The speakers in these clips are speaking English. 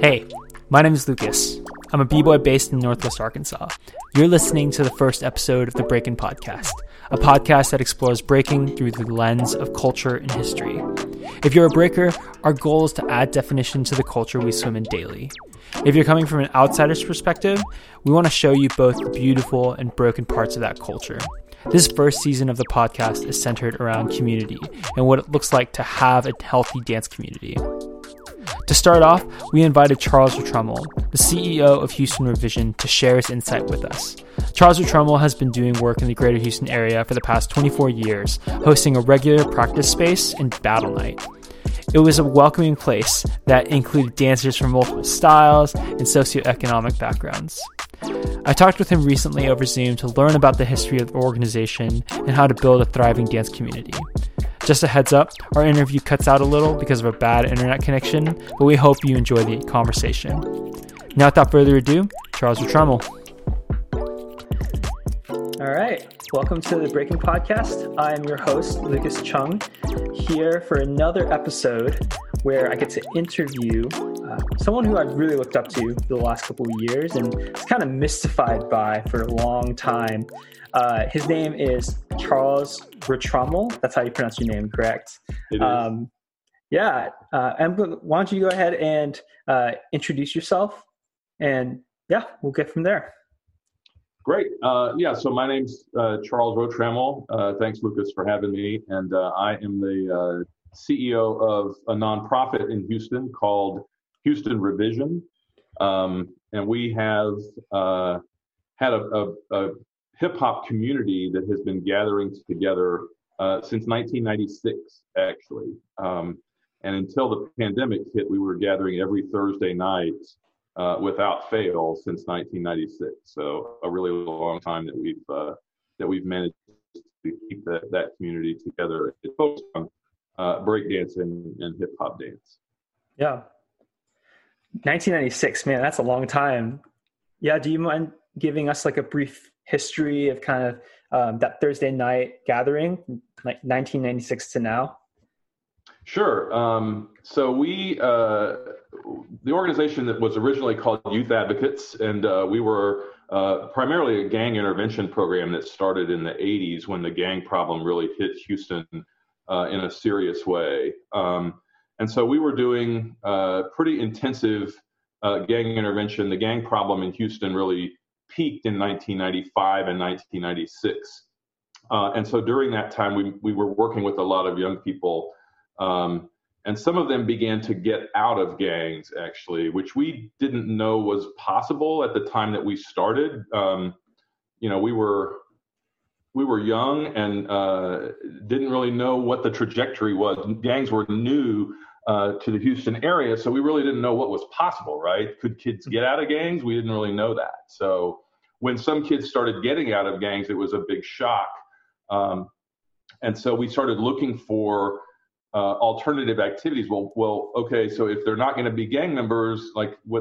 Hey, my name is Lucas. I'm a b-boy based in Northwest Arkansas. You're listening to the first episode of the Breakin' Podcast, a podcast that explores breaking through the lens of culture and history. If you're a breaker, our goal is to add definition to the culture we swim in daily. If you're coming from an outsider's perspective, we want to show you both the beautiful and broken parts of that culture. This first season of the podcast is centered around community and what it looks like to have a healthy dance community. To start off, we invited Charles Rotramel, the CEO of Houston Revision, to share his insight with us. Charles Rotramel has been doing work in the greater Houston area for the past 24 years, hosting a regular practice space and battle night. It was a welcoming place that included dancers from multiple styles and socioeconomic backgrounds. I talked with him recently over Zoom to learn about the history of the organization and how to build a thriving dance community. Just a heads up, our interview cuts out a little because of a bad internet connection, but we hope you enjoy the conversation. Now, without further ado, Charles Rotramel. All right, welcome to the Breakin' Podcast. I am your host, Lucas Chung, here for another episode where I get to interview someone who I've really looked up to the last couple of years and was kind of mystified by for a long time. His name is Charles Rotramel. That's how you pronounce your name, correct? It is. Why don't you go ahead and introduce yourself, and we'll get from there. Great. So my name's Charles Rotramel. Thanks, Lucas, for having me. And I am the CEO of a nonprofit in Houston called Houston Revision. And we have had a hip-hop community that has been gathering together since 1996, actually. And until the pandemic hit, we were gathering every Thursday night without fail since 1996. So a really long time that we've managed to keep that community together. It's focused on breakdance and hip-hop dance. Yeah. 1996, man, that's a long time. Yeah, do you mind giving us like a brief history of kind of that Thursday night gathering, like 1996 to now? Sure. So we, the organization that was originally called Youth Advocates, and we were primarily a gang intervention program that started in the 80s when the gang problem really hit Houston in a serious way. And so we were doing pretty intensive gang intervention. The gang problem in Houston really peaked in 1995 and 1996. And so during that time, we were working with a lot of young people. And some of them began to get out of gangs, actually, which we didn't know was possible at the time that we started. We were young and didn't really know what the trajectory was. Gangs were new to the Houston area, so we really didn't know what was possible, right? Could kids get out of gangs? We didn't really know that. So when some kids started getting out of gangs, it was a big shock. And so we started looking for alternative activities. Well, okay, so if they're not going to be gang members, like we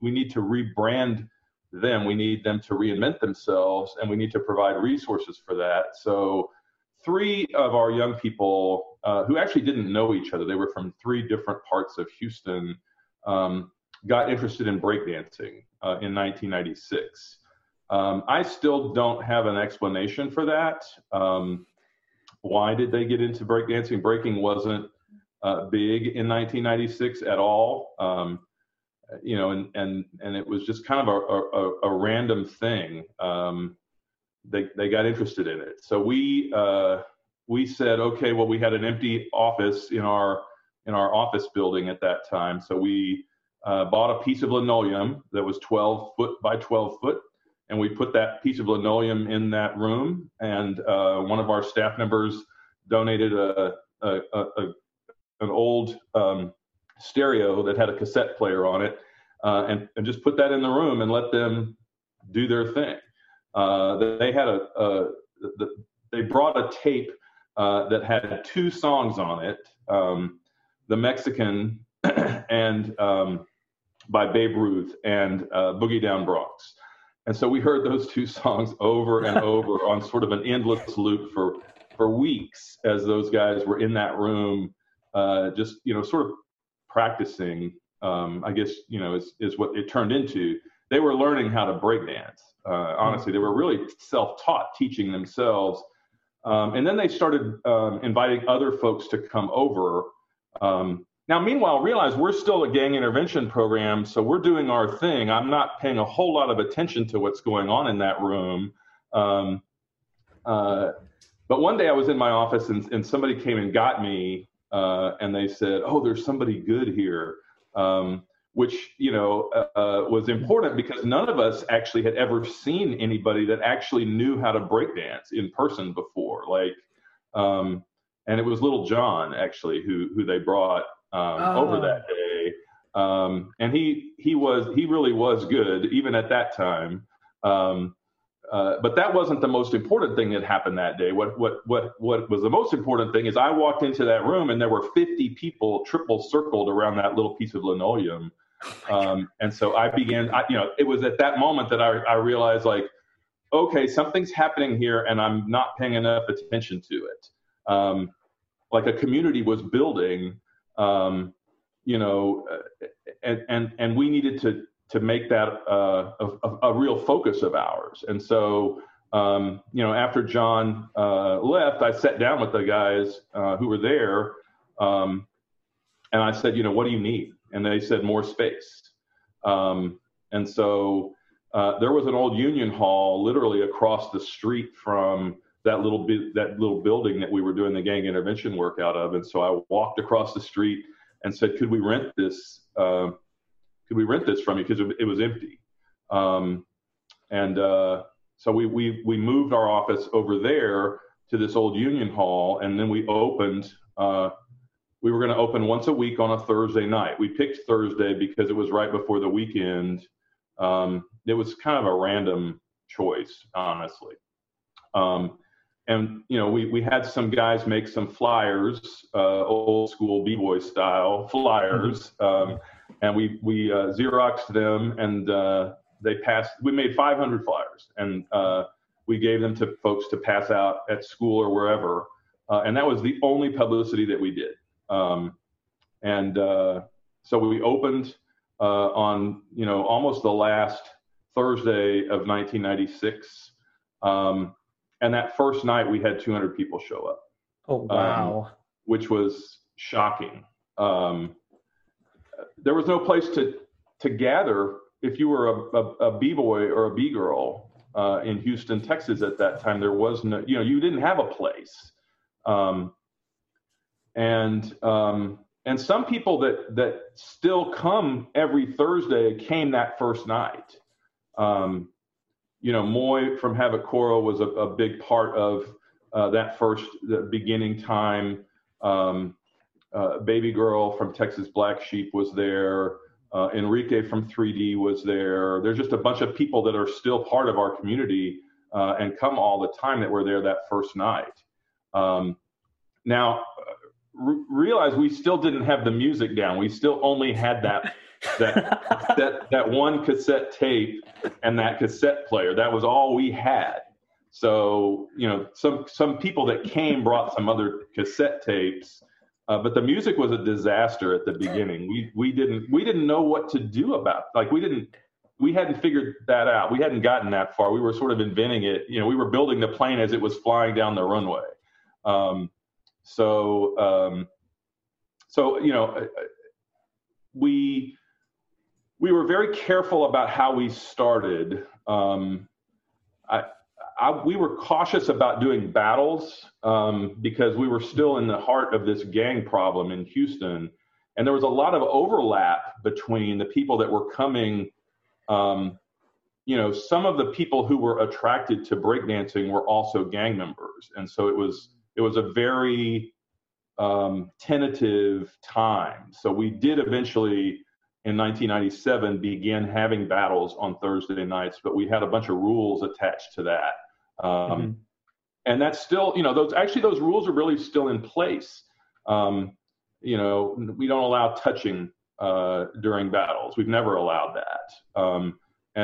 need to rebrand them. We need them to reinvent themselves, and we need to provide resources for that. So three of our young people who actually didn't know each other, they were from three different parts of Houston, got interested in breakdancing in 1996. I still don't have an explanation for that. Why did they get into breakdancing? Breaking wasn't big in 1996 at all. And it was just kind of a random thing. They got interested in it. So we said, okay, well, we had an empty office in our office building at that time. So we bought a piece of linoleum that was 12 foot by 12 foot. And we put that piece of linoleum in that room. And one of our staff members donated an old stereo that had a cassette player on it, and just put that in the room and let them do their thing. They brought a tape that had two songs on it, "The Mexican" and by Babe Ruth and "Boogie Down Bronx," and so we heard those two songs over and over on sort of an endless loop for weeks as those guys were in that room, just sort of practicing I guess, you know, is what it turned into. They were learning how to break dance. Honestly, they were really self-taught, teaching themselves. And then they started inviting other folks to come over. Now, meanwhile, realize we're still a gang intervention program, so we're doing our thing. I'm not paying a whole lot of attention to what's going on in that room. But one day I was in my office and somebody came and got me and they said, oh, there's somebody good here, which, you know, was important because none of us actually had ever seen anybody that actually knew how to break dance in person before. Like, and it was little John actually who they brought over that day. And he really was good even at that time. But that wasn't the most important thing that happened that day. What was the most important thing is I walked into that room and there were 50 people triple circled around that little piece of linoleum. And so I began, it was at that moment that I realized, like, okay, something's happening here and I'm not paying enough attention to it. Like a community was building, and we needed to make that a real focus of ours. And so, after John left, I sat down with the guys who were there and I said, what do you need? And they said more space. And so there was an old union hall literally across the street from that little building that we were doing the gang intervention work out of. And so I walked across the street and said, could we rent this? Could we rent this from you? Because it was empty. So we moved our office over there to this old union hall. And then we opened, we were going to open once a week on a Thursday night. We picked Thursday because it was right before the weekend. It was kind of a random choice, honestly. We had some guys make some flyers, old school b-boy style flyers. And we Xeroxed them and we made 500 flyers and we gave them to folks to pass out at school or wherever. And that was the only publicity that we did. So we opened on, almost the last Thursday of 1996. And that first night we had 200 people show up. Oh, wow. Which was shocking. There was no place to gather if you were a b-boy or a b-girl in Houston, Texas at that time. There was no, you didn't have a place. And some people that still come every Thursday came that first night. Moy from HaviKORO was a big part of that first beginning time. Baby Girl from Texas Black Sheep was there. Enrique from 3D was there. There's just a bunch of people that are still part of our community and come all the time that were there that first night. Realize we still didn't have the music down. We still only had that one cassette tape and that cassette player. That was all we had. So, some people that came brought some other cassette tapes. But the music was a disaster at the beginning. We didn't know what to do about it. Like we hadn't figured that out. We hadn't gotten that far. We were sort of inventing it. We were building the plane as it was flying down the runway. We were very careful about how we started. We were cautious about doing battles because we were still in the heart of this gang problem in Houston. And there was a lot of overlap between the people that were coming. Some of the people who were attracted to breakdancing were also gang members. And so it was a very tentative time. So we did eventually in 1997 began having battles on Thursday nights, but we had a bunch of rules attached to that. And that's still, those rules are really still in place. We don't allow touching during battles. We've never allowed that. And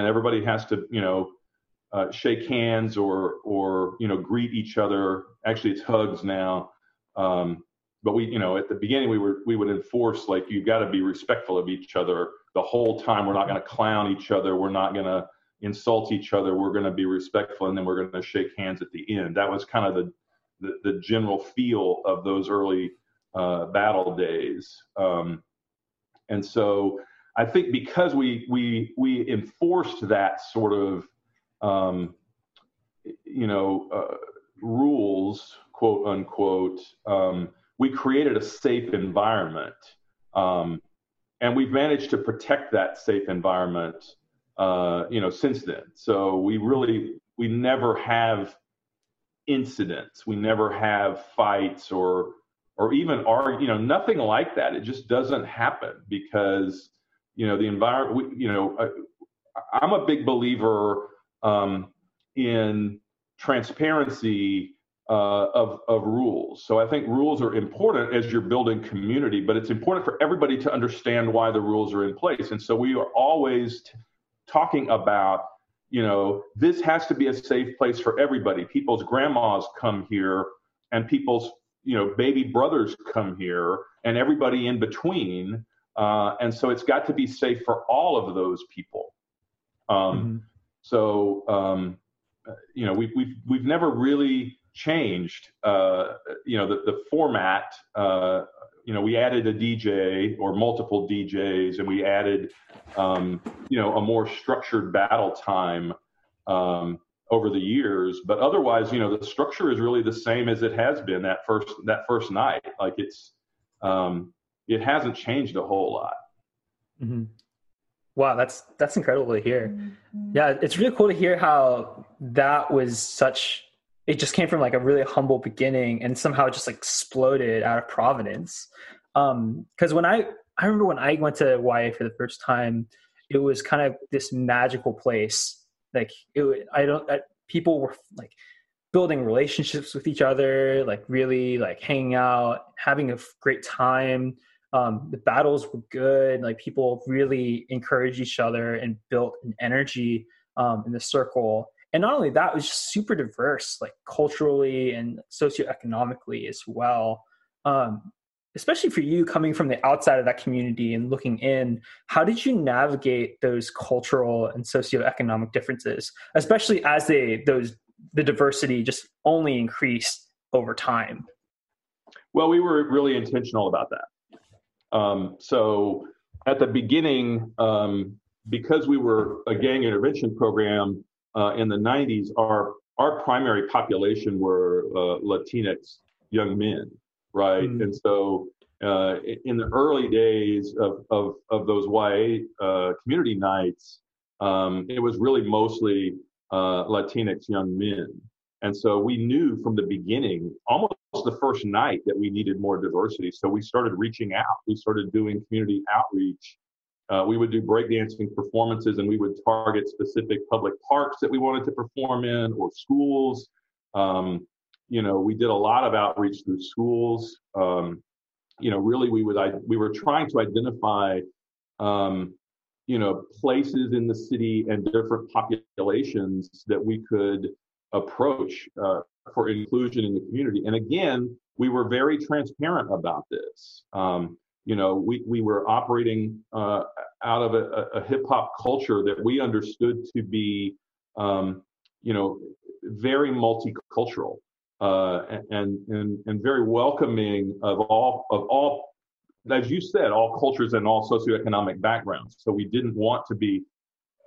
everybody has to, shake hands or greet each other. Actually, it's hugs now. But we, you know, at the beginning we would enforce, like, you've got to be respectful of each other the whole time. We're not going to clown each other. We're not going to insult each other. We're going to be respectful, and then we're going to shake hands at the end. That was kind of the general feel of those early battle days. And so I think because we enforced that sort of rules, quote unquote, we created a safe environment, and we've managed to protect that safe environment, since then. So we never have incidents, we never have fights or even argue, nothing like that. It just doesn't happen because, the environment, I'm a big believer in transparency of rules. So I think rules are important as you're building community, but it's important for everybody to understand why the rules are in place. And so we are always talking about, this has to be a safe place for everybody. People's grandmas come here and people's baby brothers come here and everybody in between. And so it's got to be safe for all of those people. So, we've never really changed, the format. We added a DJ or multiple DJs, and we added, a more structured battle time, over the years, but otherwise, the structure is really the same as it has been that first night. Like it hasn't changed a whole lot. Mm-hmm. Wow. That's incredible to hear. Mm-hmm. Yeah. It's really cool to hear how that was it just came from like a really humble beginning and somehow just like exploded out of Providence. 'Cause I remember when I went to YA for the first time, it was kind of this magical place. Like people were like building relationships with each other, like really like hanging out, having a great time. The battles were good. Like people really encouraged each other and built an energy, in the circle. And not only that, it was just super diverse, like culturally and socioeconomically as well. Especially for you coming from the outside of that community and looking in, how did you navigate those cultural and socioeconomic differences, especially as the diversity just only increased over time? Well, we were really intentional about that. So at the beginning, because we were a gang intervention program in the 90s, our primary population were Latinx young men. Right. Mm-hmm. And so in the early days of those YA community nights, it was really mostly Latinx young men. And so we knew from the beginning, almost the first night, that we needed more diversity. So we started reaching out. We started doing community outreach. We would do breakdancing performances, and we would target specific public parks that we wanted to perform in, or schools. We did a lot of outreach through schools. Really we were trying to identify, places in the city and different populations that we could approach for inclusion in the community. And again, we were very transparent about this. We were operating out of a hip hop culture that we understood to be, very multicultural. And very welcoming of all, as you said, all cultures and all socioeconomic backgrounds. So we didn't want to be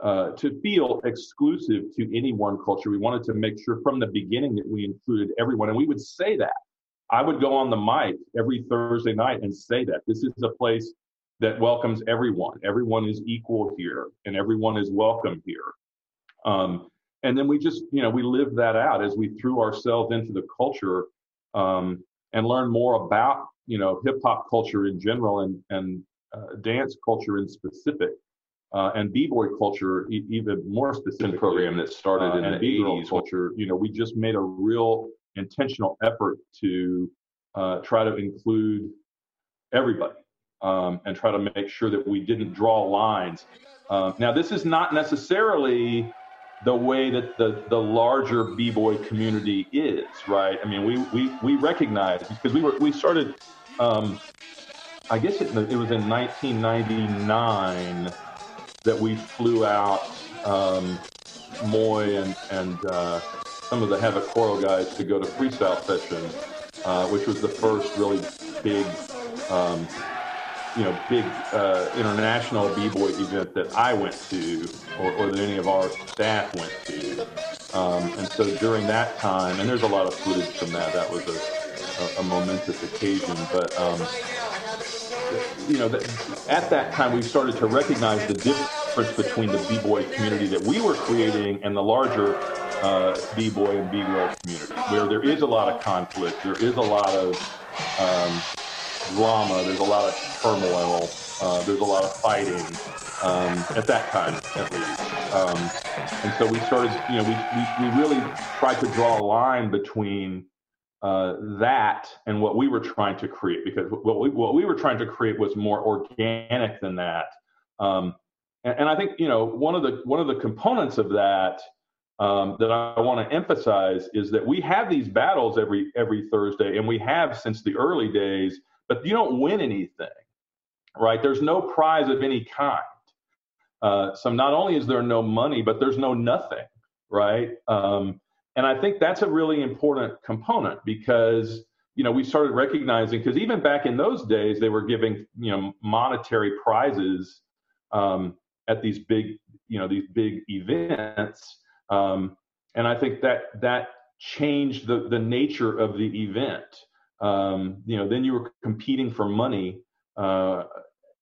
to feel exclusive to any one culture. We wanted to make sure from the beginning that we included everyone, and we would say that. I would go on the mic every Thursday night and say that this is a place that welcomes everyone. Everyone is equal here, and everyone is welcome here. And then we just, we lived that out as we threw ourselves into the culture and learned more about, hip hop culture in general and dance culture in specific, and b-boy culture, even more specific. The program that started in the b-girl culture, we just made a real intentional effort to try to include everybody and try to make sure that we didn't draw lines. Now, this is not necessarily the way that the larger b-boy community is, right? I mean, we recognize, because we started I guess it was in 1999 that we flew out Moy and some of the HaviKORO guys to go to Freestyle Session, which was the first really big, international b-boy event that I went to, or that any of our staff went to. And so during that time, and there's a lot of footage from that. That was a momentous occasion, but. At that time, we started to recognize the difference between the b-boy community that we were creating and the larger b-boy and b-girl community, where there is a lot of conflict, there is a lot of drama, there's a lot of turmoil, there's a lot of fighting, at that time, at least. And so we started, we really tried to draw a line between that and what we were trying to create, because what we were trying to create was more organic than that. And I think, one of the components of that that I want to emphasize is that we have these battles every Thursday, and we have since the early days, but you don't win anything, right? There's no prize of any kind. So not only is there no money, but there's no nothing, right? And I think that's a really important component, because, we started recognizing, because even back in those days, they were giving, monetary prizes at these big, these big events. And I think that changed the nature of the event. Then you were competing for money,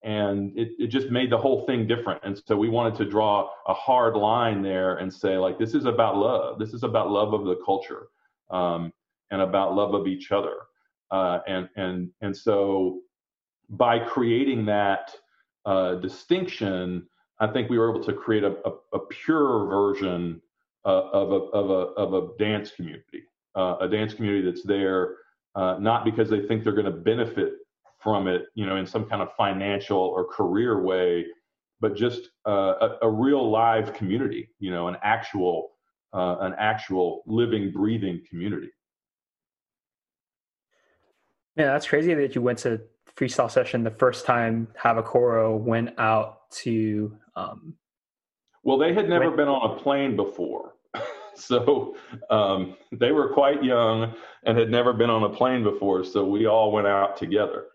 and it just made the whole thing different. And so we wanted to draw a hard line there and say, like, this is about love. This is about love of the culture, and about love of each other. And so by creating that distinction, I think we were able to create a purer version of a dance community, a dance community that's there, not because they think they're going to benefit from it, in some kind of financial or career way, but just a real live community, an actual living, breathing community. Yeah, that's crazy that you went to Freestyle Session the first time HaviKORO went out to. Well, they had never been on a plane before, so they were quite young and had never been on a plane before. So we all went out together.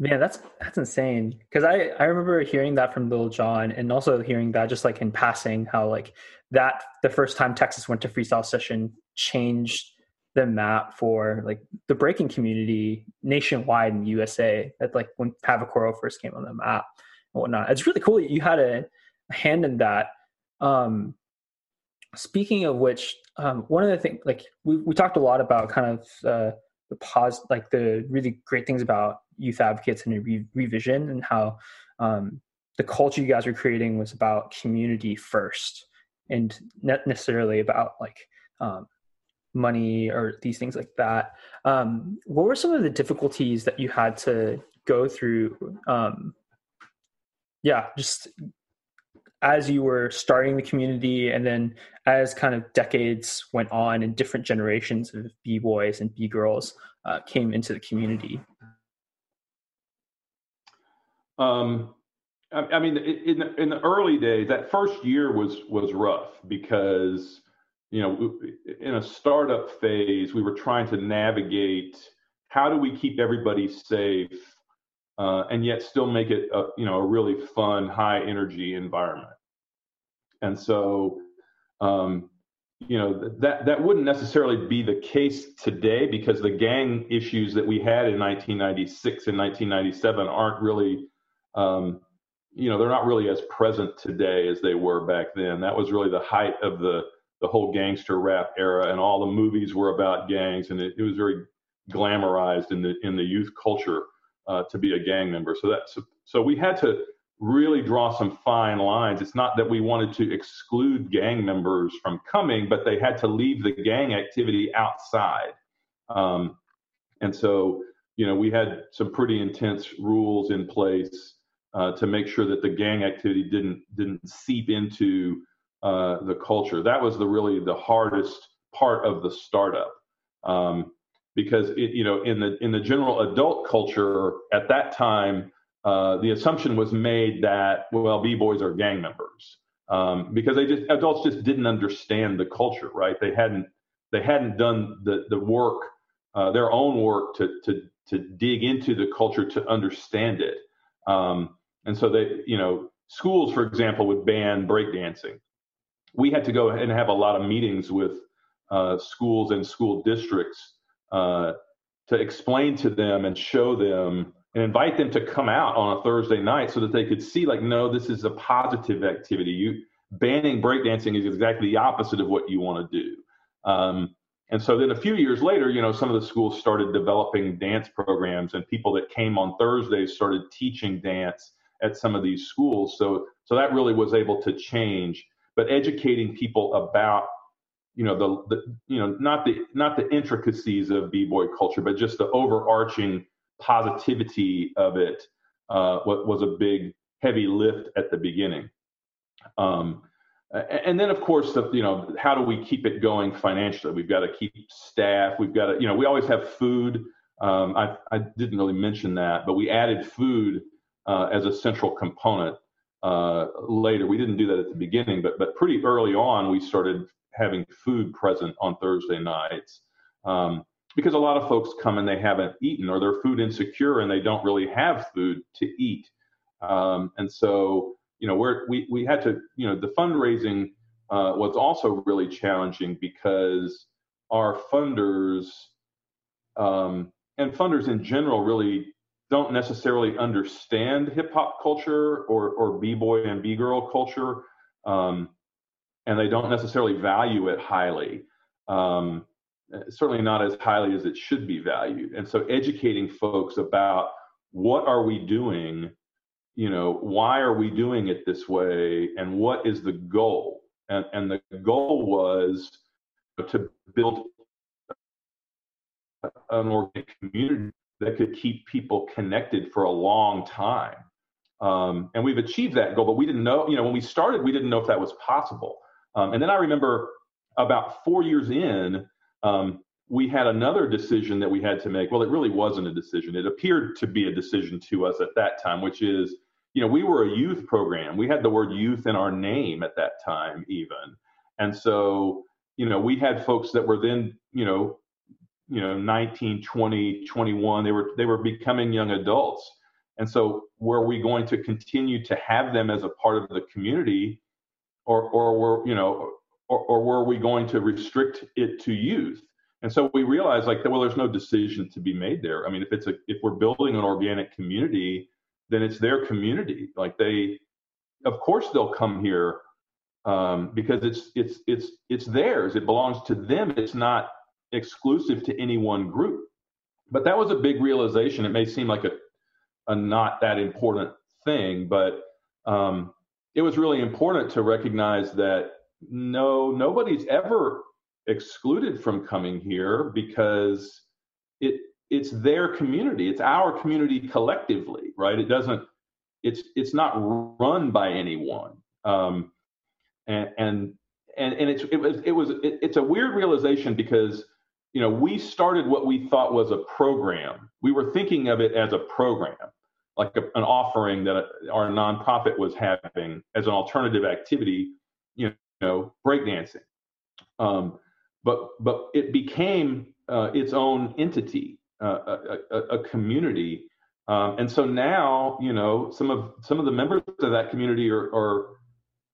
Man, that's insane. Because I remember hearing that from Lil Jon, and also hearing that just like in passing, how like that the first time Texas went to Freestyle Session changed the map for like the breaking community nationwide in the USA. That like when HaviKORO first came on the map and whatnot. It's really cool that you had a hand in that. Speaking of which, one of the things like we talked a lot about kind of the really great things about Youth Advocates and Revision, and how the culture you guys were creating was about community first and not necessarily about like money or these things like that. What were some of the difficulties that you had to go through? Just as you were starting the community, and then as kind of decades went on and different generations of b-boys and b-girls came into the community. In the early days, that first year was rough because, in a startup phase, we were trying to navigate how do we keep everybody safe and yet still make it a really fun, high energy environment. And so, that wouldn't necessarily be the case today, because the gang issues that we had in 1996 and 1997 aren't really. They're not really as present today as they were back then. That was really the height of the whole gangster rap era, and all the movies were about gangs, and it was very glamorized in the youth culture to be a gang member. So we had to really draw some fine lines. It's not that we wanted to exclude gang members from coming, but they had to leave the gang activity outside. And so, we had some pretty intense rules in place to make sure that the gang activity didn't seep into the culture. That was the hardest part of the startup. because it, you know, in the general adult culture at that time, the assumption was made that, well, b-boys are gang members, because adults just didn't understand the culture, right? They hadn't done the work, their own work to dig into the culture to understand it, and so they, you know, schools, for example, would ban breakdancing. We had to go and have a lot of meetings with schools and school districts to explain to them and show them and invite them to come out on a Thursday night so that they could see, like, no, this is a positive activity. Banning breakdancing is exactly the opposite of what you want to do. And so then a few years later, you know, some of the schools started developing dance programs, and people that came on Thursdays started teaching dance at some of these schools. So that really was able to change. But educating people about, you know, the you know, not the intricacies of b-boy culture, but just the overarching positivity of it, was a big heavy lift at the beginning. And then, of course, you know, how do we keep it going financially? We've got to keep staff. We've got to, you know, we always have food. I didn't really mention that, but we added food as a central component. Later, we didn't do that at the beginning, but pretty early on, we started having food present on Thursday nights, because a lot of folks come and they haven't eaten, or they're food insecure and they don't really have food to eat. And so, you know, we had to, you know, the fundraising was also really challenging, because our funders and funders in general really don't necessarily understand hip hop culture or b-boy and b-girl culture, and they don't necessarily value it highly, certainly not as highly as it should be valued. And so educating folks about what are we doing, you know, why are we doing it this way, and what is the goal? And the goal was to build an organic community that could keep people connected for a long time. And we've achieved that goal, but we didn't know, you know, when we started, we didn't know if that was possible. And then I remember about 4 years in, we had another decision that we had to make. Well, it really wasn't a decision. It appeared to be a decision to us at that time, which is, you know, we were a youth program. We had the word youth in our name at that time, even. And so, you know, we had folks that were then, you know, 19, 20, 21, they were becoming young adults. And so were we going to continue to have them as a part of the community, or were we going to restrict it to youth? And so we realized, like, well, there's no decision to be made there. I mean, if we're building an organic community, then it's their community. Like, of course they'll come here, because it's theirs. It belongs to them. It's not exclusive to any one group. But that was a big realization. It may seem like a not that important thing, but it was really important to recognize that nobody's ever excluded from coming here, because it's their community. It's our community collectively, right? It's not run by anyone. It's a weird realization, because, you know, we started what we thought was a program. We were thinking of it as a program, like an offering that our nonprofit was having as an alternative activity, you know, breakdancing. But it became its own entity, a community, and so now, you know, some of the members of that community are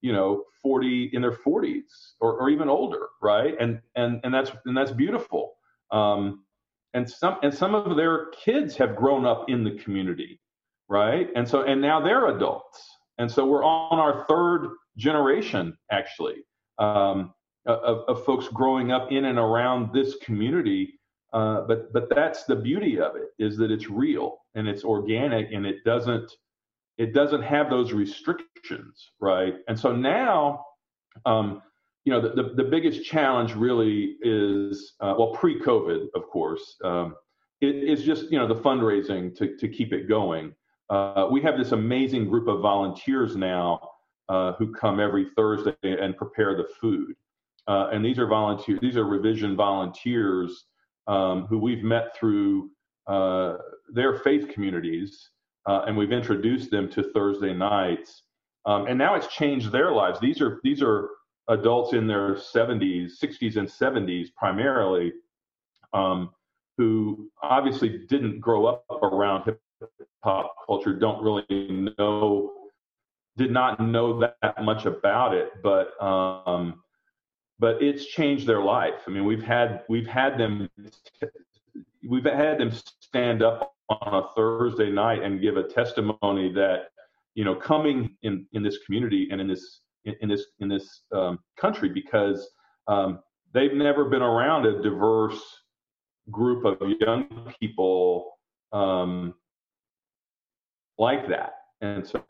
you know, 40 in their 40s or even older, right? And that's beautiful. And some of their kids have grown up in the community, right? And now they're adults. And so we're on our third generation, actually, of folks growing up in and around this community. But that's the beauty of it, is that it's real and it's organic, and it doesn't have those restrictions, right? And so now, you know, the biggest challenge really is, well, pre-COVID, of course, it's just, you know, the fundraising to keep it going. We have this amazing group of volunteers now who come every Thursday and prepare the food. And these are Revision volunteers who we've met through their faith communities, and we've introduced them to Thursday nights. And now it's changed their lives. These are adults in their 70s, 60s and 70s primarily, who obviously didn't grow up around hip hop culture, don't really know, did not know that much about it, but it's changed their life. I mean, we've had them stand up on a Thursday night and give a testimony that, you know, coming in this community and in this country, because they've never been around a diverse group of young people like that, and so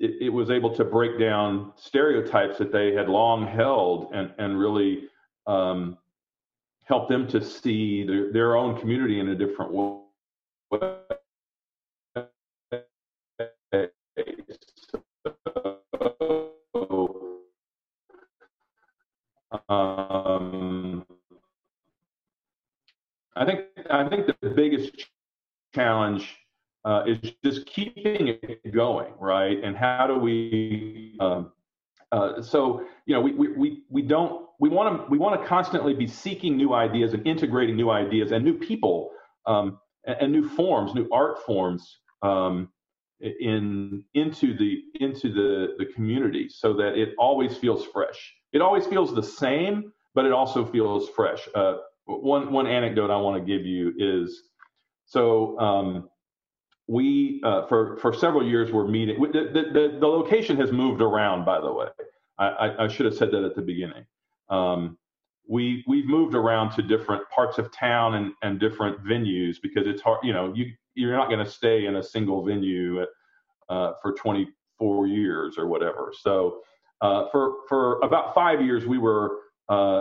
it was able to break down stereotypes that they had long held, and really help them to see their own community in a different way. I think the biggest challenge is just keeping it going, right? And how do we? So you know, we want to constantly be seeking new ideas and integrating new ideas and new people and new forms, new art forms into the community, so that it always feels fresh. It always feels the same, but it also feels fresh. One anecdote I want to give you is, so we for several years were meeting. The location has moved around, by the way. I should have said that at the beginning. We've moved around to different parts of town and different venues, because it's hard. You know, you're not going to stay in a single venue for 24 years or whatever. So for about 5 years, we were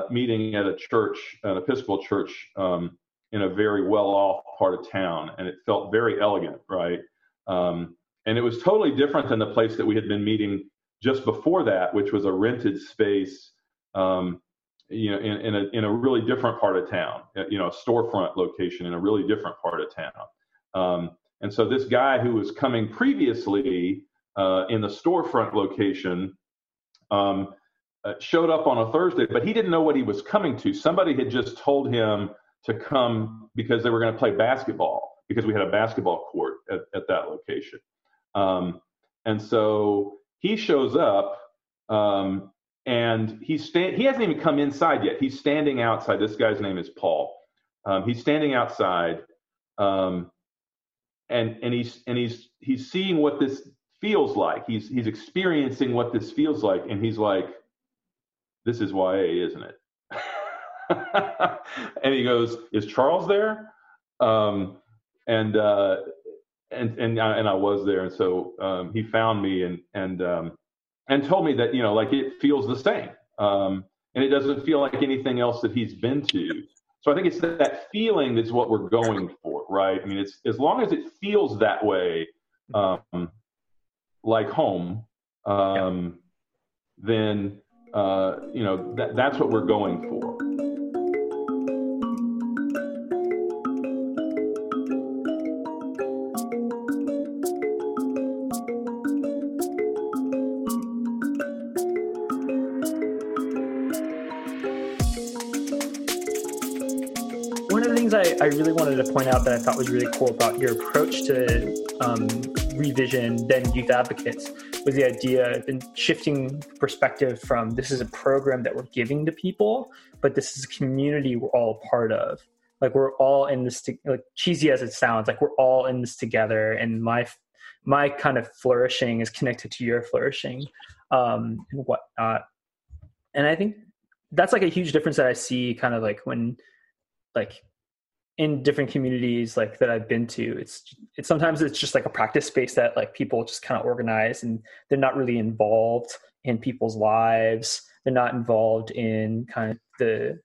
meeting at a church, an Episcopal church, in a very well-off part of town, and it felt very elegant, right? And it was totally different than the place that we had been meeting just before that, which was a rented space, you know, in a really different part of town, you know, a storefront location in a really different part of town. And so this guy who was coming previously in the storefront location showed up on a Thursday, but he didn't know what he was coming to. Somebody had just told him to come because they were going to play basketball, because we had a basketball court at that location. And so he shows up and he hasn't even come inside yet. He's standing outside. This guy's name is Paul. He's standing outside and he's seeing what this feels like. He's experiencing what this feels like. And he's like, "This is YA, isn't it?" And he goes, "Is Charles there?" And I was there, and so he found me and told me that, you know, like, it feels the same, and it doesn't feel like anything else that he's been to. So I think it's that feeling that's what we're going for, right? I mean, it's as long as it feels that way, like home, then. You know, that's what we're going for. One of the things I really wanted to point out that I thought was really cool about your approach to Revision, then Youth Advocates, was the idea of shifting perspective from this is a program that we're giving to people, but this is a community we're all part of. Like, we're all in this, like, cheesy as it sounds, like, we're all in this together, and my kind of flourishing is connected to your flourishing, and whatnot. And I think that's like a huge difference that I see kind of like when, like, in different communities like that I've been to, it's sometimes it's just like a practice space that like people just kind of organize, and they're not really involved in people's lives. They're not involved in kind of the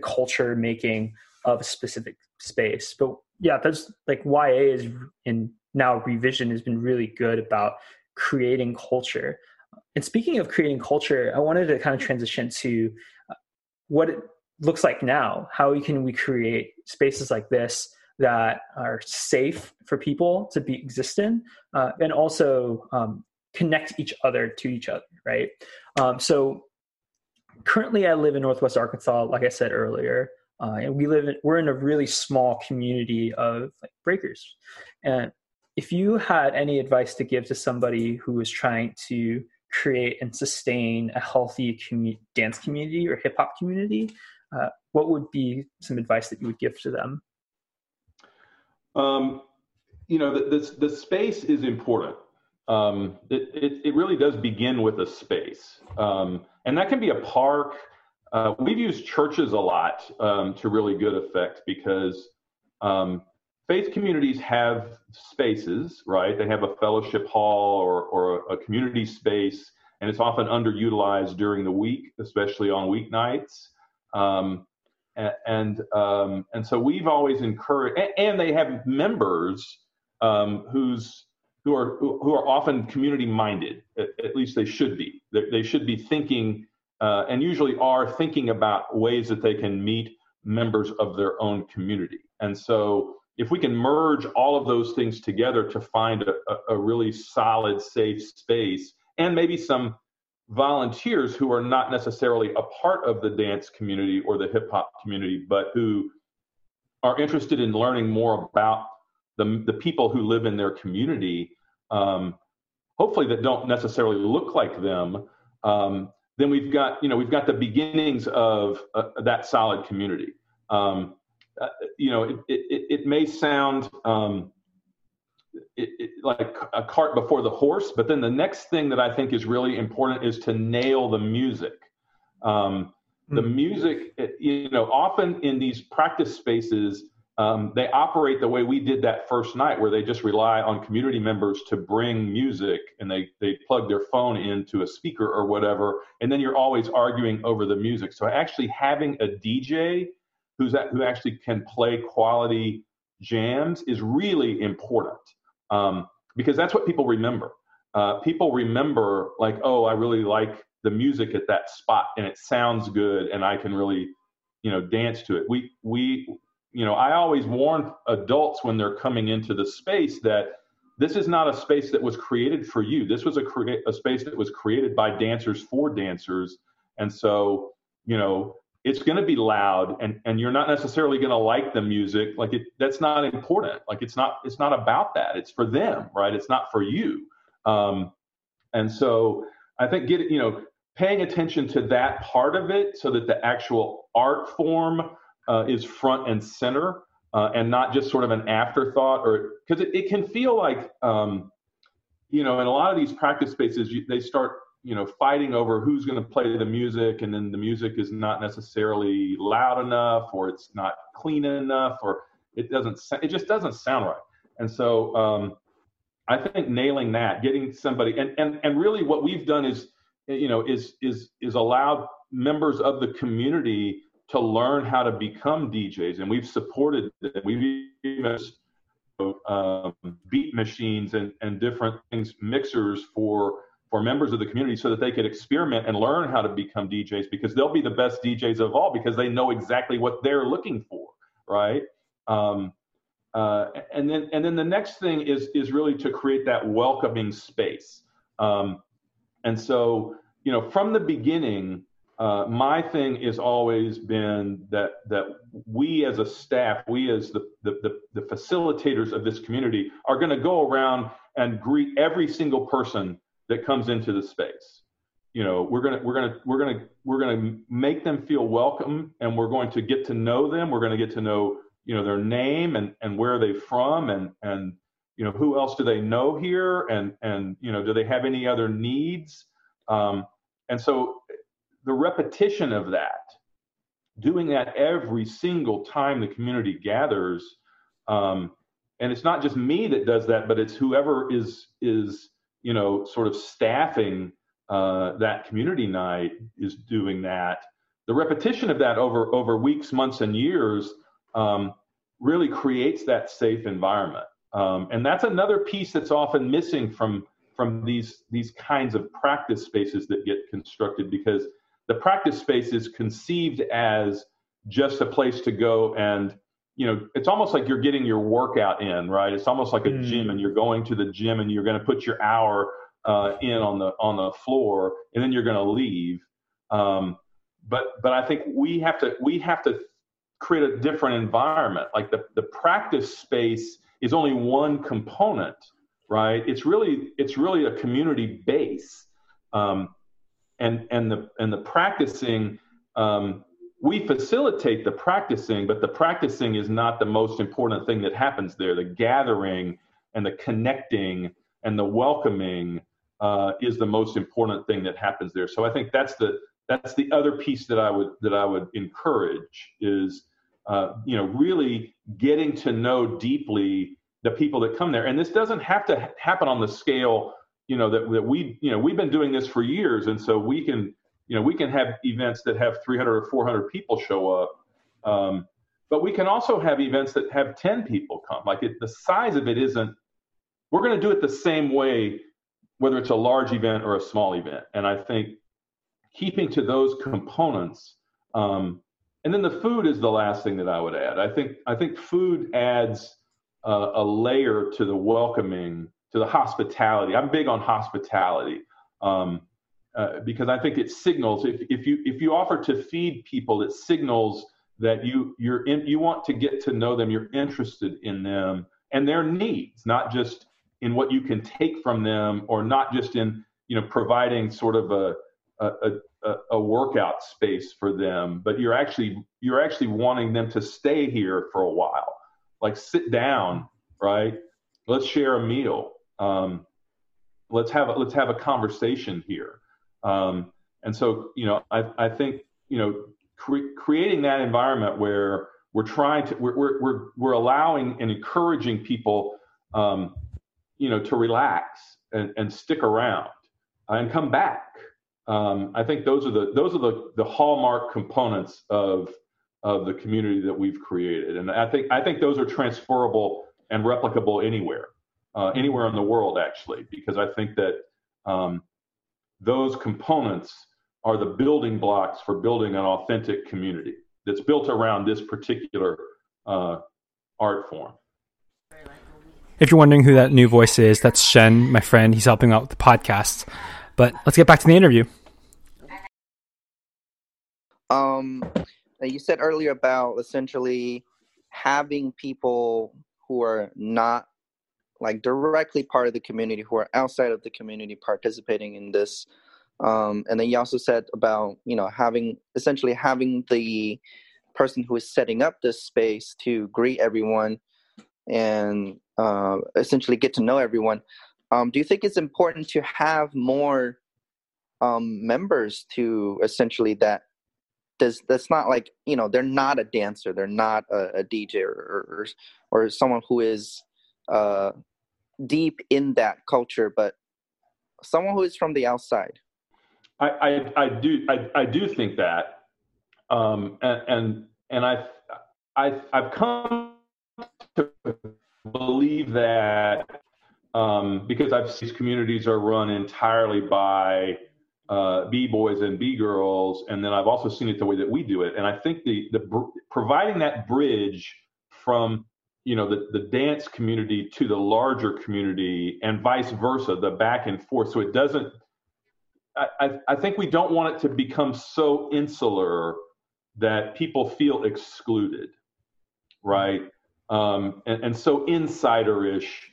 culture making of a specific space. But yeah, that's like YA is, and now Revision has been really good about creating culture. And speaking of creating culture, I wanted to kind of transition to what looks like now. How can we create spaces like this that are safe for people to be exist in, and also connect each other to each other, right? So currently I live in Northwest Arkansas, like I said earlier, and we're in a really small community of like breakers. And if you had any advice to give to somebody who is trying to create and sustain a healthy dance community or hip hop community, what would be some advice that you would give to them? You know, the space is important. It really does begin with a space. And that can be a park. We've used churches a lot to really good effect, because faith communities have spaces, right? They have a fellowship hall or a community space, and it's often underutilized during the week, especially on weeknights. And so we've always encouraged, and they have members who are often community minded. At least they should be. They should be thinking, and usually are thinking about ways that they can meet members of their own community. And so if we can merge all of those things together to find a really solid, safe space, and maybe some volunteers who are not necessarily a part of the dance community or the hip hop community, but who are interested in learning more about the people who live in their community, hopefully that don't necessarily look like them, then we've got the beginnings of that solid community. It may sound like a cart before the horse, but then the next thing that I think is really important is to nail the music. The music, often in these practice spaces, they operate the way we did that first night, where they just rely on community members to bring music, and they plug their phone into a speaker or whatever, and then you're always arguing over the music. So actually having a DJ who actually can play quality jams is really important, because that's what people remember. People remember, like, oh, I really like the music at that spot, and it sounds good, and I can really, dance to it. I always warn adults when they're coming into the space that this is not a space that was created for you. This was a space that was created by dancers for dancers, and so, it's going to be loud, and you're not necessarily going to like the music. That's not important. It's not about that. It's for them, right? It's not for you. And so I think paying attention to that part of it, so that the actual art form is front and center, and not just sort of an afterthought, or because it can feel like, in a lot of these practice spaces, they start fighting over who's going to play the music, and then the music is not necessarily loud enough, or it's not clean enough, or it just doesn't sound right. And so I think nailing that, getting somebody, and really what we've done is allowed members of the community to learn how to become DJs, and we've supported them. We've even beat machines and different things, mixers for members of the community, so that they could experiment and learn how to become DJs, because they'll be the best DJs of all, because they know exactly what they're looking for, right? And then the next thing is really to create that welcoming space. And so, from the beginning, my thing has always been that we as a staff, we as the facilitators of this community, are going to go around and greet every single person that comes into the space. We're gonna make them feel welcome, and we're going to get to know them. We're going to get to know, their name and where they're from, and who else do they know here, and do they have any other needs? And so the repetition of that, doing that every single time the community gathers, and it's not just me that does that, but it's whoever is sort of staffing that community night is doing that. The repetition of that over weeks, months, and years really creates that safe environment. And that's another piece that's often missing from these kinds of practice spaces that get constructed, because the practice space is conceived as just a place to go and, you know, it's almost like you're getting your workout in, right? It's almost like a gym, and you're going to the gym and you're going to put your hour in on the floor, and then you're going to leave. But I think we have to create a different environment. Like the practice space is only one component, right? It's really a community base. And the practicing, we facilitate the practicing, but the practicing is not the most important thing that happens there. The gathering and the connecting and the welcoming is the most important thing that happens there. So I think that's the other piece that I would encourage is, really getting to know deeply the people that come there. And this doesn't have to happen on the scale, we've been doing this for years. And so we can have events that have 300 or 400 people show up. But we can also have events that have 10 people come. The size of it isn't, we're going to do it the same way, whether it's a large event or a small event. And I think keeping to those components. And then the food is the last thing that I would add. I think food adds a layer to the welcoming, to the hospitality. I'm big on hospitality because I think it signals, if you offer to feed people, it signals that you want to get to know them, you're interested in them and their needs, not just in what you can take from them, or not just in providing sort of a workout space for them, but you're actually wanting them to stay here for a while. Like, sit down, right? Let's share a meal. Let's have a conversation here. And so, I think creating that environment where we're allowing and encouraging people, to relax and stick around and come back. I think those are the hallmark components of the community that we've created, and I think those are transferable and replicable anywhere in the world, actually, because I think that those components are the building blocks for building an authentic community that's built around this particular art form. If you're wondering who that new voice is, that's Shen, my friend. He's helping out with the podcast. But let's get back to the interview. You said earlier about essentially having people who are not like directly part of the community, who are outside of the community, participating in this. And then you also said about, having the person who is setting up this space to greet everyone and essentially get to know everyone. Do you think it's important to have more members to essentially that's not like, they're not a dancer, they're not a DJ or someone who is deep in that culture, but someone who is from the outside? I do think that, and I've come to believe that. Because I've seen these communities are run entirely by b-boys and b-girls, and then I've also seen it the way that we do it. And I think the providing that bridge from the dance community to the larger community and vice versa, the back and forth. So it doesn't. I think we don't want it to become so insular that people feel excluded, right? And so insider-ish.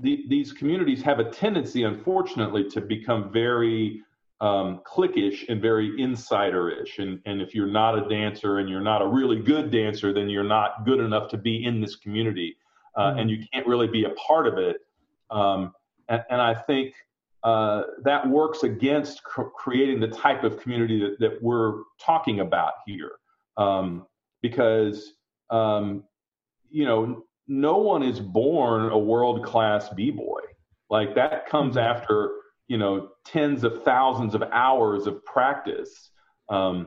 These communities have a tendency, unfortunately, to become very cliquish and very insider-ish. And if you're not a dancer and you're not a really good dancer, then you're not good enough to be in this community, and you can't really be a part of it. And I think that works against creating the type of community that we're talking about here, because no one is born a world-class b-boy. Like, that comes after, tens of thousands of hours of practice, and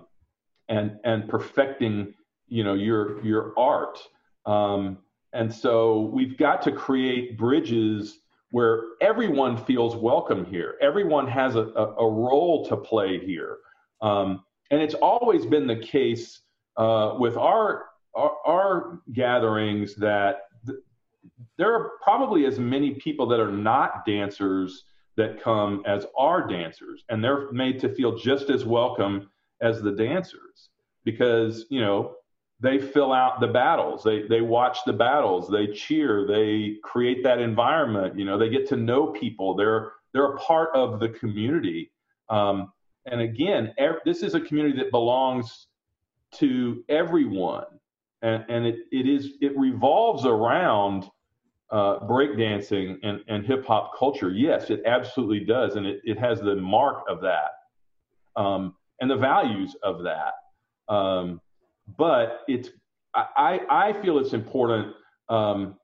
perfecting, your art. And so we've got to create bridges where everyone feels welcome here. Everyone has a role to play here. And it's always been the case with our gatherings that there are probably as many people that are not dancers that come as our dancers, and they're made to feel just as welcome as the dancers because, you know, they fill out the battles. They watch the battles, they cheer, they create that environment, you know, they get to know people. They're a part of the community. And again, this is a community that belongs to everyone. And it revolves around breakdancing and hip hop culture. Yes, it absolutely does. And it has the mark of that and the values of that. But I feel it's important, and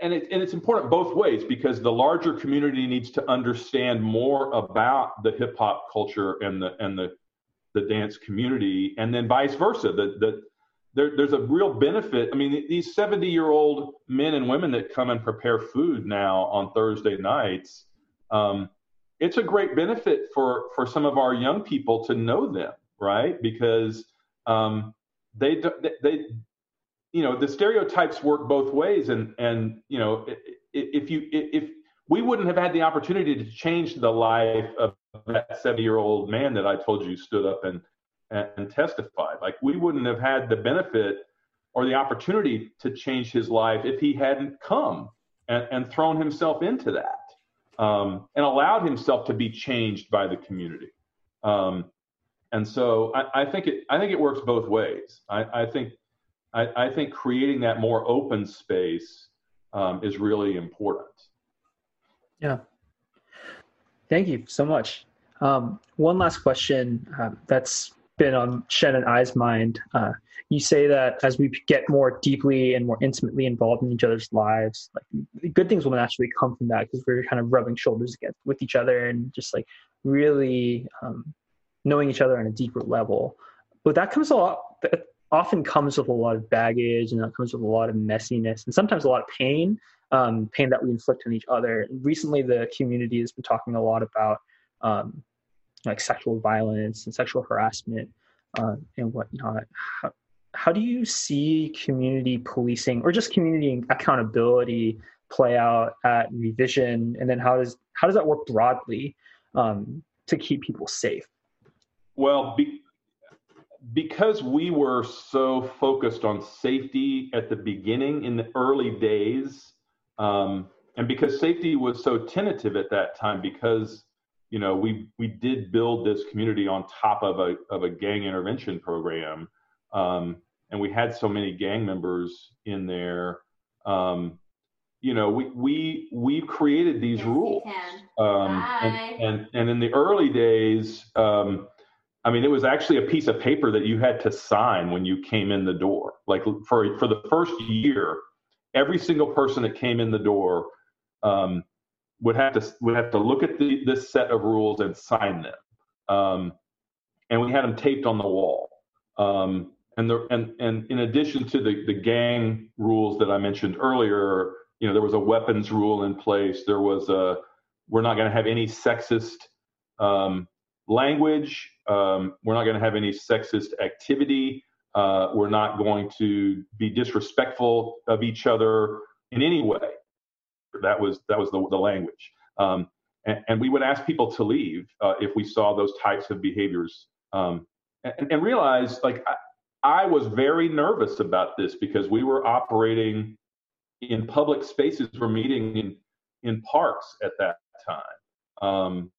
it's important both ways, because the larger community needs to understand more about the hip hop culture and the dance community, and then vice versa. There's a real benefit. I mean, these 70-year-old men and women that come and prepare food now on Thursday nights, it's a great benefit for some of our young people to know them, right? Because they you know, the stereotypes work both ways, and you know, if we wouldn't have had the opportunity to change the life of that 70-year-old man that I told you stood up and testified, like we wouldn't have had the benefit or the opportunity to change his life if he hadn't come and thrown himself into that and allowed himself to be changed by the community. And so I think it works both ways. I think creating that more open space is really important. Yeah. Thank you so much. One last question that's been on Shen and I's mind. You say that as we get more deeply and more intimately involved in each other's lives, like good things will naturally come from that because we're kind of rubbing shoulders with each other and just like really knowing each other on a deeper level. But that often comes with a lot of baggage, and that comes with a lot of messiness and sometimes a lot of pain, pain that we inflict on each other. Recently, the community has been talking a lot about like sexual violence and sexual harassment and whatnot. How do you see community policing or just community accountability play out at Revision? And then how does that work broadly to keep people safe? Well, because we were so focused on safety at the beginning in the early days, and because safety was so tentative at that time, because, you know, we did build this community on top of a gang intervention program, and we had so many gang members in there. You know, we created these rules, and in the early days. I mean, it was actually a piece of paper that you had to sign when you came in the door. Like for the first year, every single person that came in the door would have to look at this set of rules and sign them. And we had them taped on the wall. And in addition to the gang rules that I mentioned earlier, you know, there was a weapons rule in place. There was we're not going to have any sexist language. We're not going to have any sexist activity. We're not going to be disrespectful of each other in any way. That was the language. And we would ask people to leave if we saw those types of behaviors. And realize, like, I was very nervous about this because we were operating in public spaces. We're meeting in parks at that time.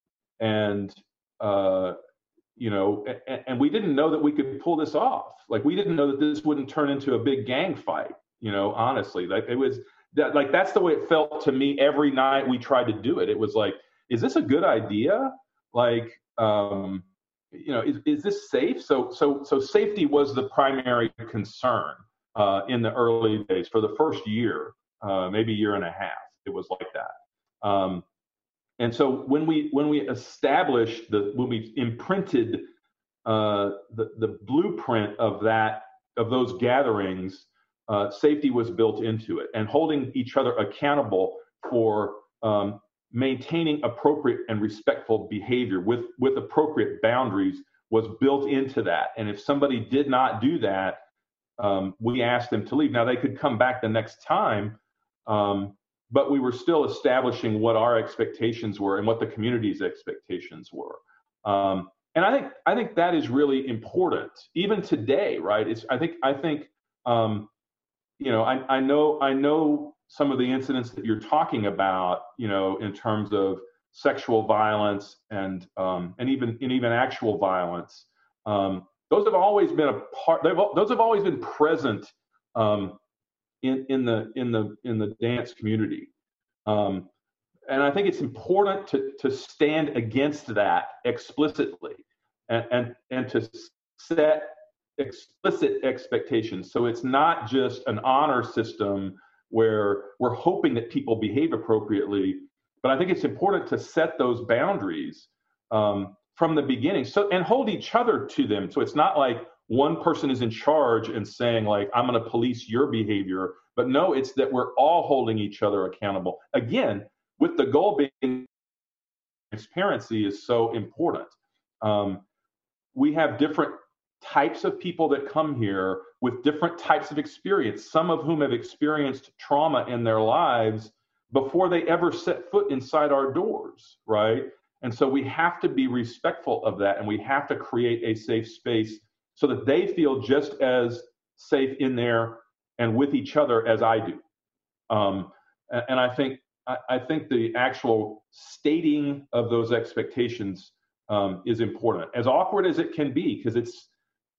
You know, and we didn't know that we could pull this off. Like, we didn't know that this wouldn't turn into a big gang fight, you know, honestly. Like, it was that, like, that's the way it felt to me every night we tried to do it. It was like, is this a good idea? Like, you know, is this safe? So safety was the primary concern in the early days for the first year, maybe year and a half. It was like that. And so when we established when we imprinted the blueprint of that, of those gatherings, safety was built into it, and holding each other accountable for maintaining appropriate and respectful behavior with appropriate boundaries was built into that. And if somebody did not do that, we asked them to leave. Now, they could come back the next time, but we were still establishing what our expectations were and what the community's expectations were. And I think that is really important, even today, right? It's I know some of the incidents that you're talking about, you know, in terms of sexual violence and even actual violence. Those have always been a part. Those have always been present in the dance community, and I think it's important to stand against that explicitly, and to set explicit expectations. So it's not just an honor system where we're hoping that people behave appropriately, but I think it's important to set those boundaries from the beginning, so, and hold each other to them. So it's not like one person is in charge and saying, like, I'm going to police your behavior, but no, it's that we're all holding each other accountable. Again, with the goal being transparency is so important. We have different types of people that come here with different types of experience, some of whom have experienced trauma in their lives before they ever set foot inside our doors, right? And so we have to be respectful of that, and we have to create a safe space so that they feel just as safe in there and with each other as I do. And I think the actual stating of those expectations is important, as awkward as it can be, because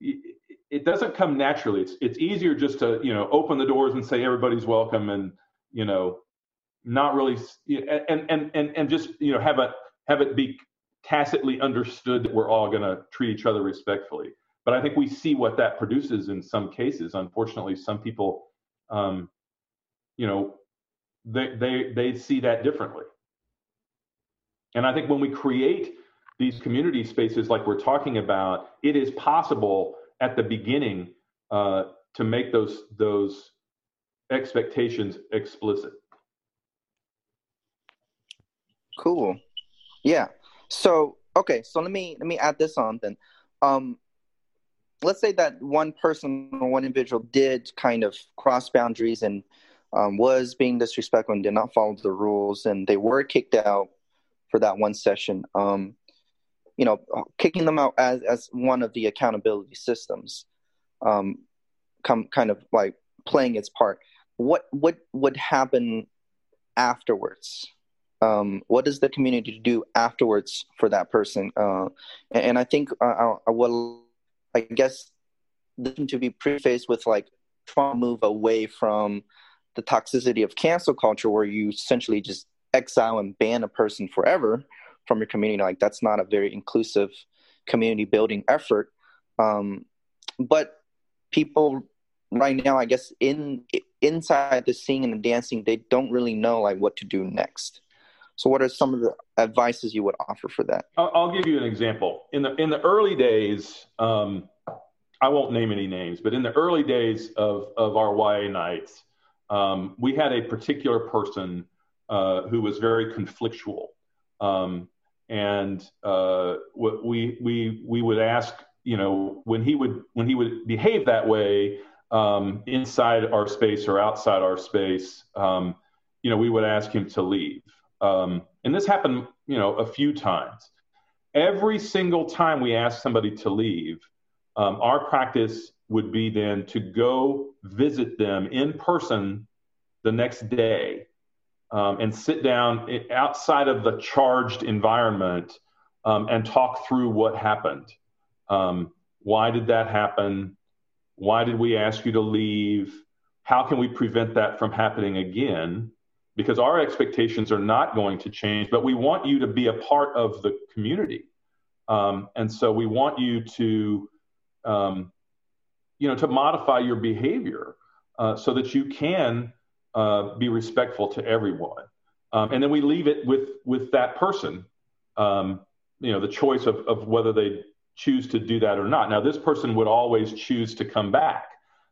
it doesn't come naturally. It's easier just to, you know, open the doors and say everybody's welcome, and, you know, not really, and just, you know, have it be tacitly understood that we're all going to treat each other respectfully. But I think we see what that produces in some cases. Unfortunately, some people, you know, they see that differently. And I think when we create these community spaces like we're talking about, it is possible at the beginning to make those expectations explicit. Cool. Yeah. So, okay. So let me add this on then. Let's say that one person or one individual did kind of cross boundaries and was being disrespectful and did not follow the rules, and they were kicked out for that one session. You know, kicking them out as one of the accountability systems, kind of like playing its part. What would happen afterwards? What does the community do afterwards for that person? And I think I guess to be prefaced with, like, trying to move away from the toxicity of cancel culture, where you essentially just exile and ban a person forever from your community. Like, that's not a very inclusive community building effort. But people right now, I guess, inside the singing and the dancing, they don't really know, like, what to do next. So what are some of the advices you would offer for that? I'll give you an example. In the early days, I won't name any names, but in the early days of our YA nights, we had a particular person who was very conflictual, and we would ask, you know, when he would behave that way inside our space or outside our space, you know, we would ask him to leave. And this happened, you know, a few times. Every single time we asked somebody to leave, our practice would be then to go visit them in person the next day, and sit down outside of the charged environment, and talk through what happened. Why did that happen? Why did we ask you to leave? How can we prevent that from happening again? Because our expectations are not going to change, but we want you to be a part of the community. And so we want you to, you know, to modify your behavior so that you can be respectful to everyone. And then we leave it with that person, you know, the choice of whether they choose to do that or not. Now, this person would always choose to come back.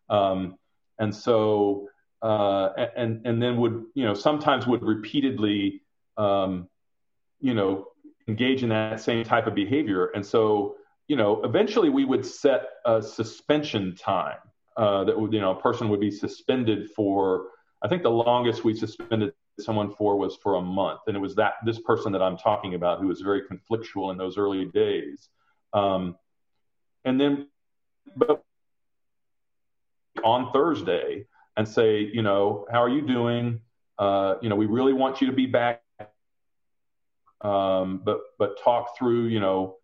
And so... and then would, you know, sometimes would repeatedly, you know, engage in that same type of behavior. And so you know, eventually we would set a suspension time that would, you know, a person would be suspended for, I think the longest we suspended someone for was for a month. And it was that this person that I'm talking about who was very conflictual in those early days. And then, but on Thursday and say, you know, how are you doing? You know, we really want you to be back. But talk through, you know,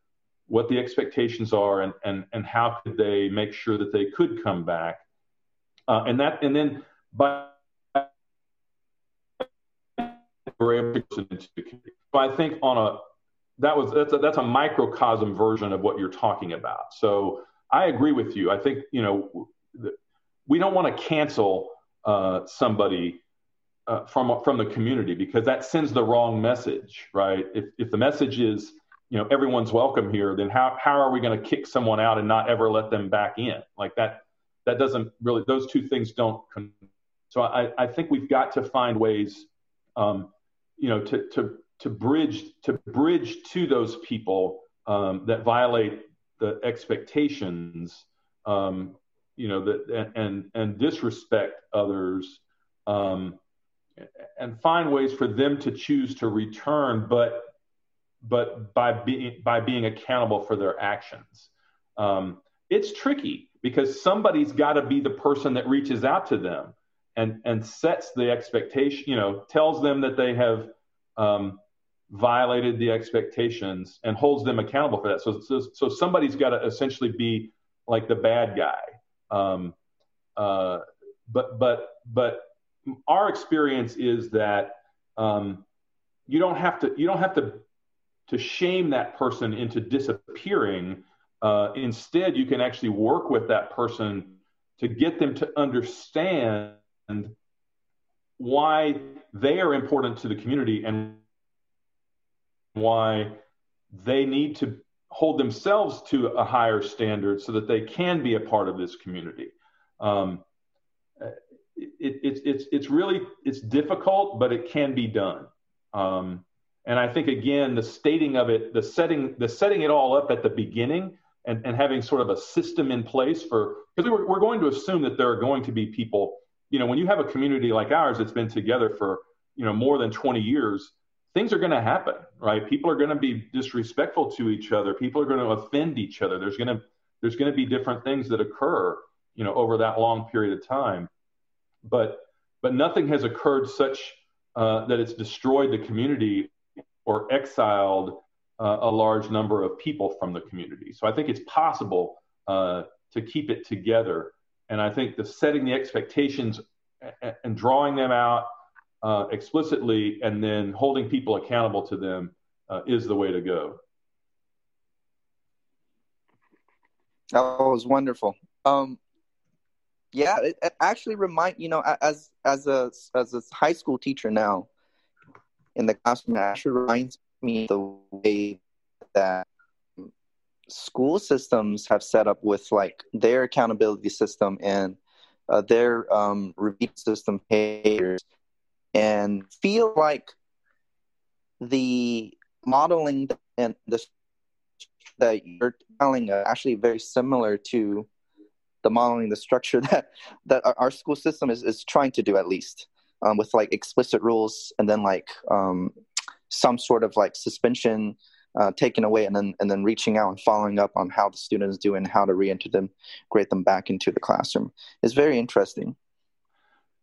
what the expectations are and how could they make sure that they could come back. And then by I think on a, that's a microcosm version of what you're talking about. So I agree with you. I think, you know, we don't want to cancel somebody from the community, because that sends the wrong message, right? If the message is, you know, everyone's welcome here, then how are we going to kick someone out and not ever let them back in? Like that doesn't really, those two things don't. So I think we've got to find ways, you know, to bridge to those people that violate the expectations, you know, that and disrespect others, and find ways for them to choose to return, but by being accountable for their actions. It's tricky because somebody's got to be the person that reaches out to them and sets the expectation, you know, tells them that they have violated the expectations and holds them accountable for that. So somebody's got to essentially be like the bad guy. But our experience is that you don't have to shame that person into disappearing. Instead, you can actually work with that person to get them to understand why they are important to the community and why they need to hold themselves to a higher standard so that they can be a part of this community. It's difficult, but it can be done. And I think again, the stating of it, the setting it all up at the beginning and having sort of a system in place for, because we're going to assume that there are going to be people, you know, when you have a community like ours that's been together for, you know, more than 20 years, things are going to happen, right? People are going to be disrespectful to each other. People are going to offend each other. There's going to be different things that occur, you know, over that long period of time. But nothing has occurred such that it's destroyed the community or exiled a large number of people from the community. So I think it's possible to keep it together. And I think the setting the expectations and drawing them out explicitly and then holding people accountable to them is the way to go. That was wonderful. Yeah, it actually reminds, you know, as a high school teacher now in the classroom, it actually reminds me the way that school systems have set up with like their accountability system and their review system payers, and feel like the modeling and the that you're telling are actually very similar to the modeling, the structure that our school system is trying to do, at least with like explicit rules and then like some sort of like suspension taken away and then reaching out and following up on how the students do and how to re-enter them, grade them back into the classroom. It's very interesting.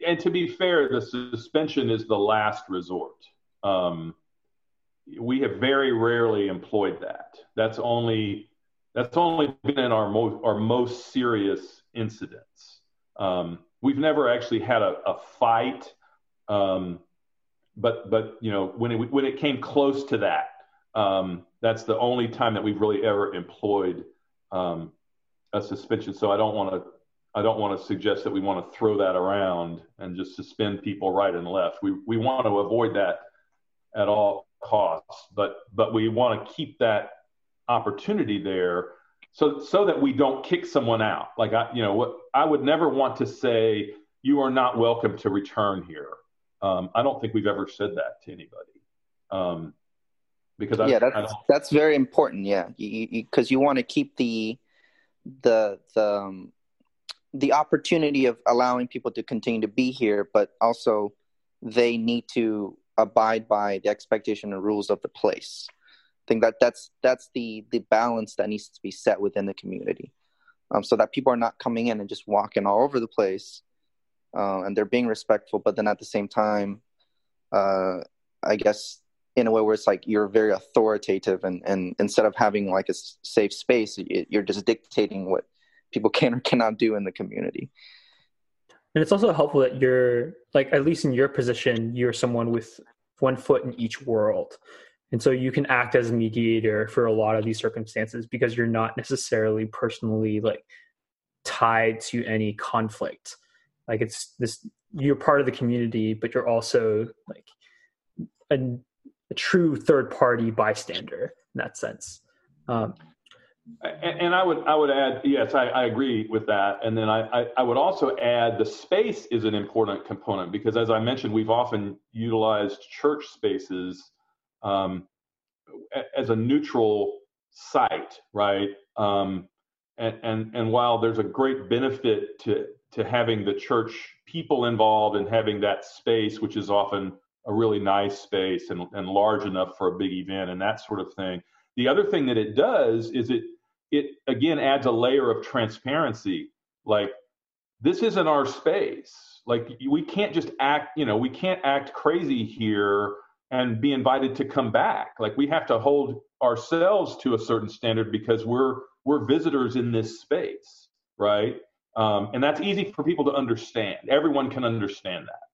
And to be fair, the suspension is the last resort. We have very rarely employed that. That's only been in our most serious incidents. We've never actually had a fight, but you know, when it came close to that, that's the only time that we've really ever employed a suspension. So I don't want to suggest that we want to throw that around and just suspend people right and left. We want to avoid that at all costs, but we want to keep that opportunity there so that we don't kick someone out. Like I would never want to say you are not welcome to return here. I don't think we've ever said that to anybody. because that's very important. Yeah, because you want to keep the opportunity of allowing people to continue to be here, but also they need to abide by the expectation and rules of the place. I think that's the balance that needs to be set within the community, so that people are not coming in and just walking all over the place, and they're being respectful, but then at the same time, I guess in a way where it's like you're very authoritative, and instead of having like a safe space, you're just dictating what people can or cannot do in the community. And it's also helpful that you're, like, at least in your position, you're someone with one foot in each world. And so you can act as a mediator for a lot of these circumstances because you're not necessarily personally, like, tied to any conflict. Like, it's this, you're part of the community, but you're also, like, a true third-party bystander in that sense. And I would add, yes, I agree with that. And then I would also add the space is an important component because, as I mentioned, we've often utilized church spaces as a neutral site, right? And while there's a great benefit to having the church people involved and having that space, which is often a really nice space and large enough for a big event and that sort of thing, the other thing that it does is it again adds a layer of transparency. Like, this isn't our space. Like, we can't just act, we can't act crazy here and be invited to come back. Like, we have to hold ourselves to a certain standard because we're visitors in this space, right? And that's easy for people to understand. Everyone can understand that.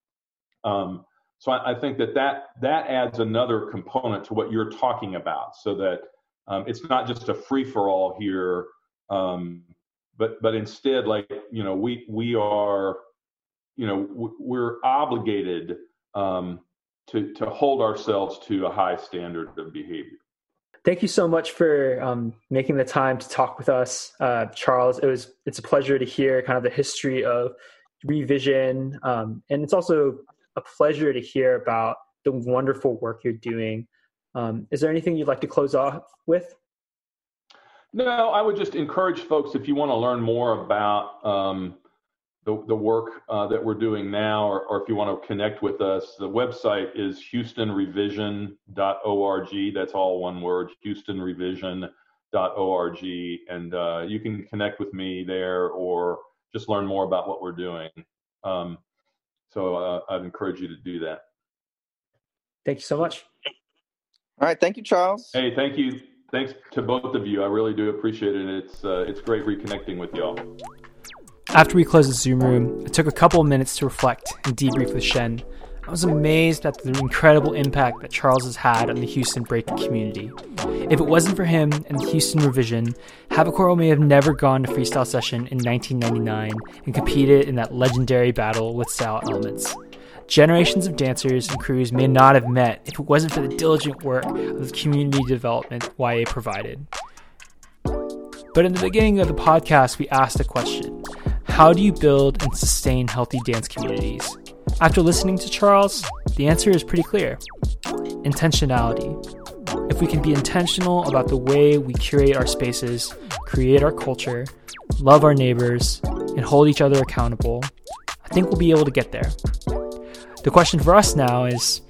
So I think that adds another component to what you're talking about, so that it's not just a free-for-all here, but instead, like, we are, we're obligated to hold ourselves to a high standard of behavior. Thank you so much for making the time to talk with us, Charles. It's a pleasure to hear kind of the history of Revision, and it's also a pleasure to hear about the wonderful work you're doing. Is there anything you'd like to close off with? No, I would just encourage folks, if you want to learn more about the work that we're doing now, or if you want to connect with us, the website is houstonrevision.org. That's all one word, houstonrevision.org. And you can connect with me there or just learn more about what we're doing. So I'd encourage you to do that. Thank you so much. All right. Thank you, Charles. Hey, thank you. Thanks to both of you. I really do appreciate it. It's great reconnecting with y'all. After we closed the Zoom room, I took a couple of minutes to reflect and debrief with Shen. I was amazed at the incredible impact that Charles has had on the Houston Breakin' community. If it wasn't for him and the Houston Revision, HaviKORO may have never gone to Freestyle Session in 1999 and competed in that legendary battle with Style Elements. Generations of dancers and crews may not have met if it wasn't for the diligent work of the community development YA provided. But in the beginning of the podcast, we asked a question: how do you build and sustain healthy dance communities? After listening to Charles, the answer is pretty clear: intentionality. If we can be intentional about the way we curate our spaces, create our culture, love our neighbors, and hold each other accountable, I think we'll be able to get there. The question for us now is,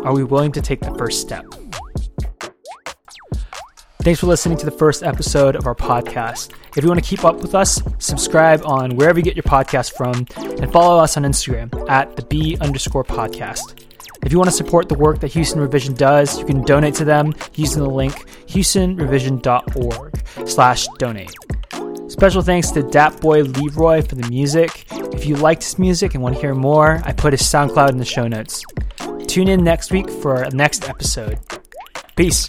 are we willing to take the first step? Thanks for listening to the first episode of our podcast. If you want to keep up with us, subscribe on wherever you get your podcast from and follow us on Instagram at @TheB_Podcast. If you want to support the work that Houston Revision does, you can donate to them using the link houstonrevision.org/donate. Special thanks to DATBOY LEE-ROY for the music. If you liked his music and want to hear more, I put his SoundCloud in the show notes. Tune in next week for our next episode. Peace.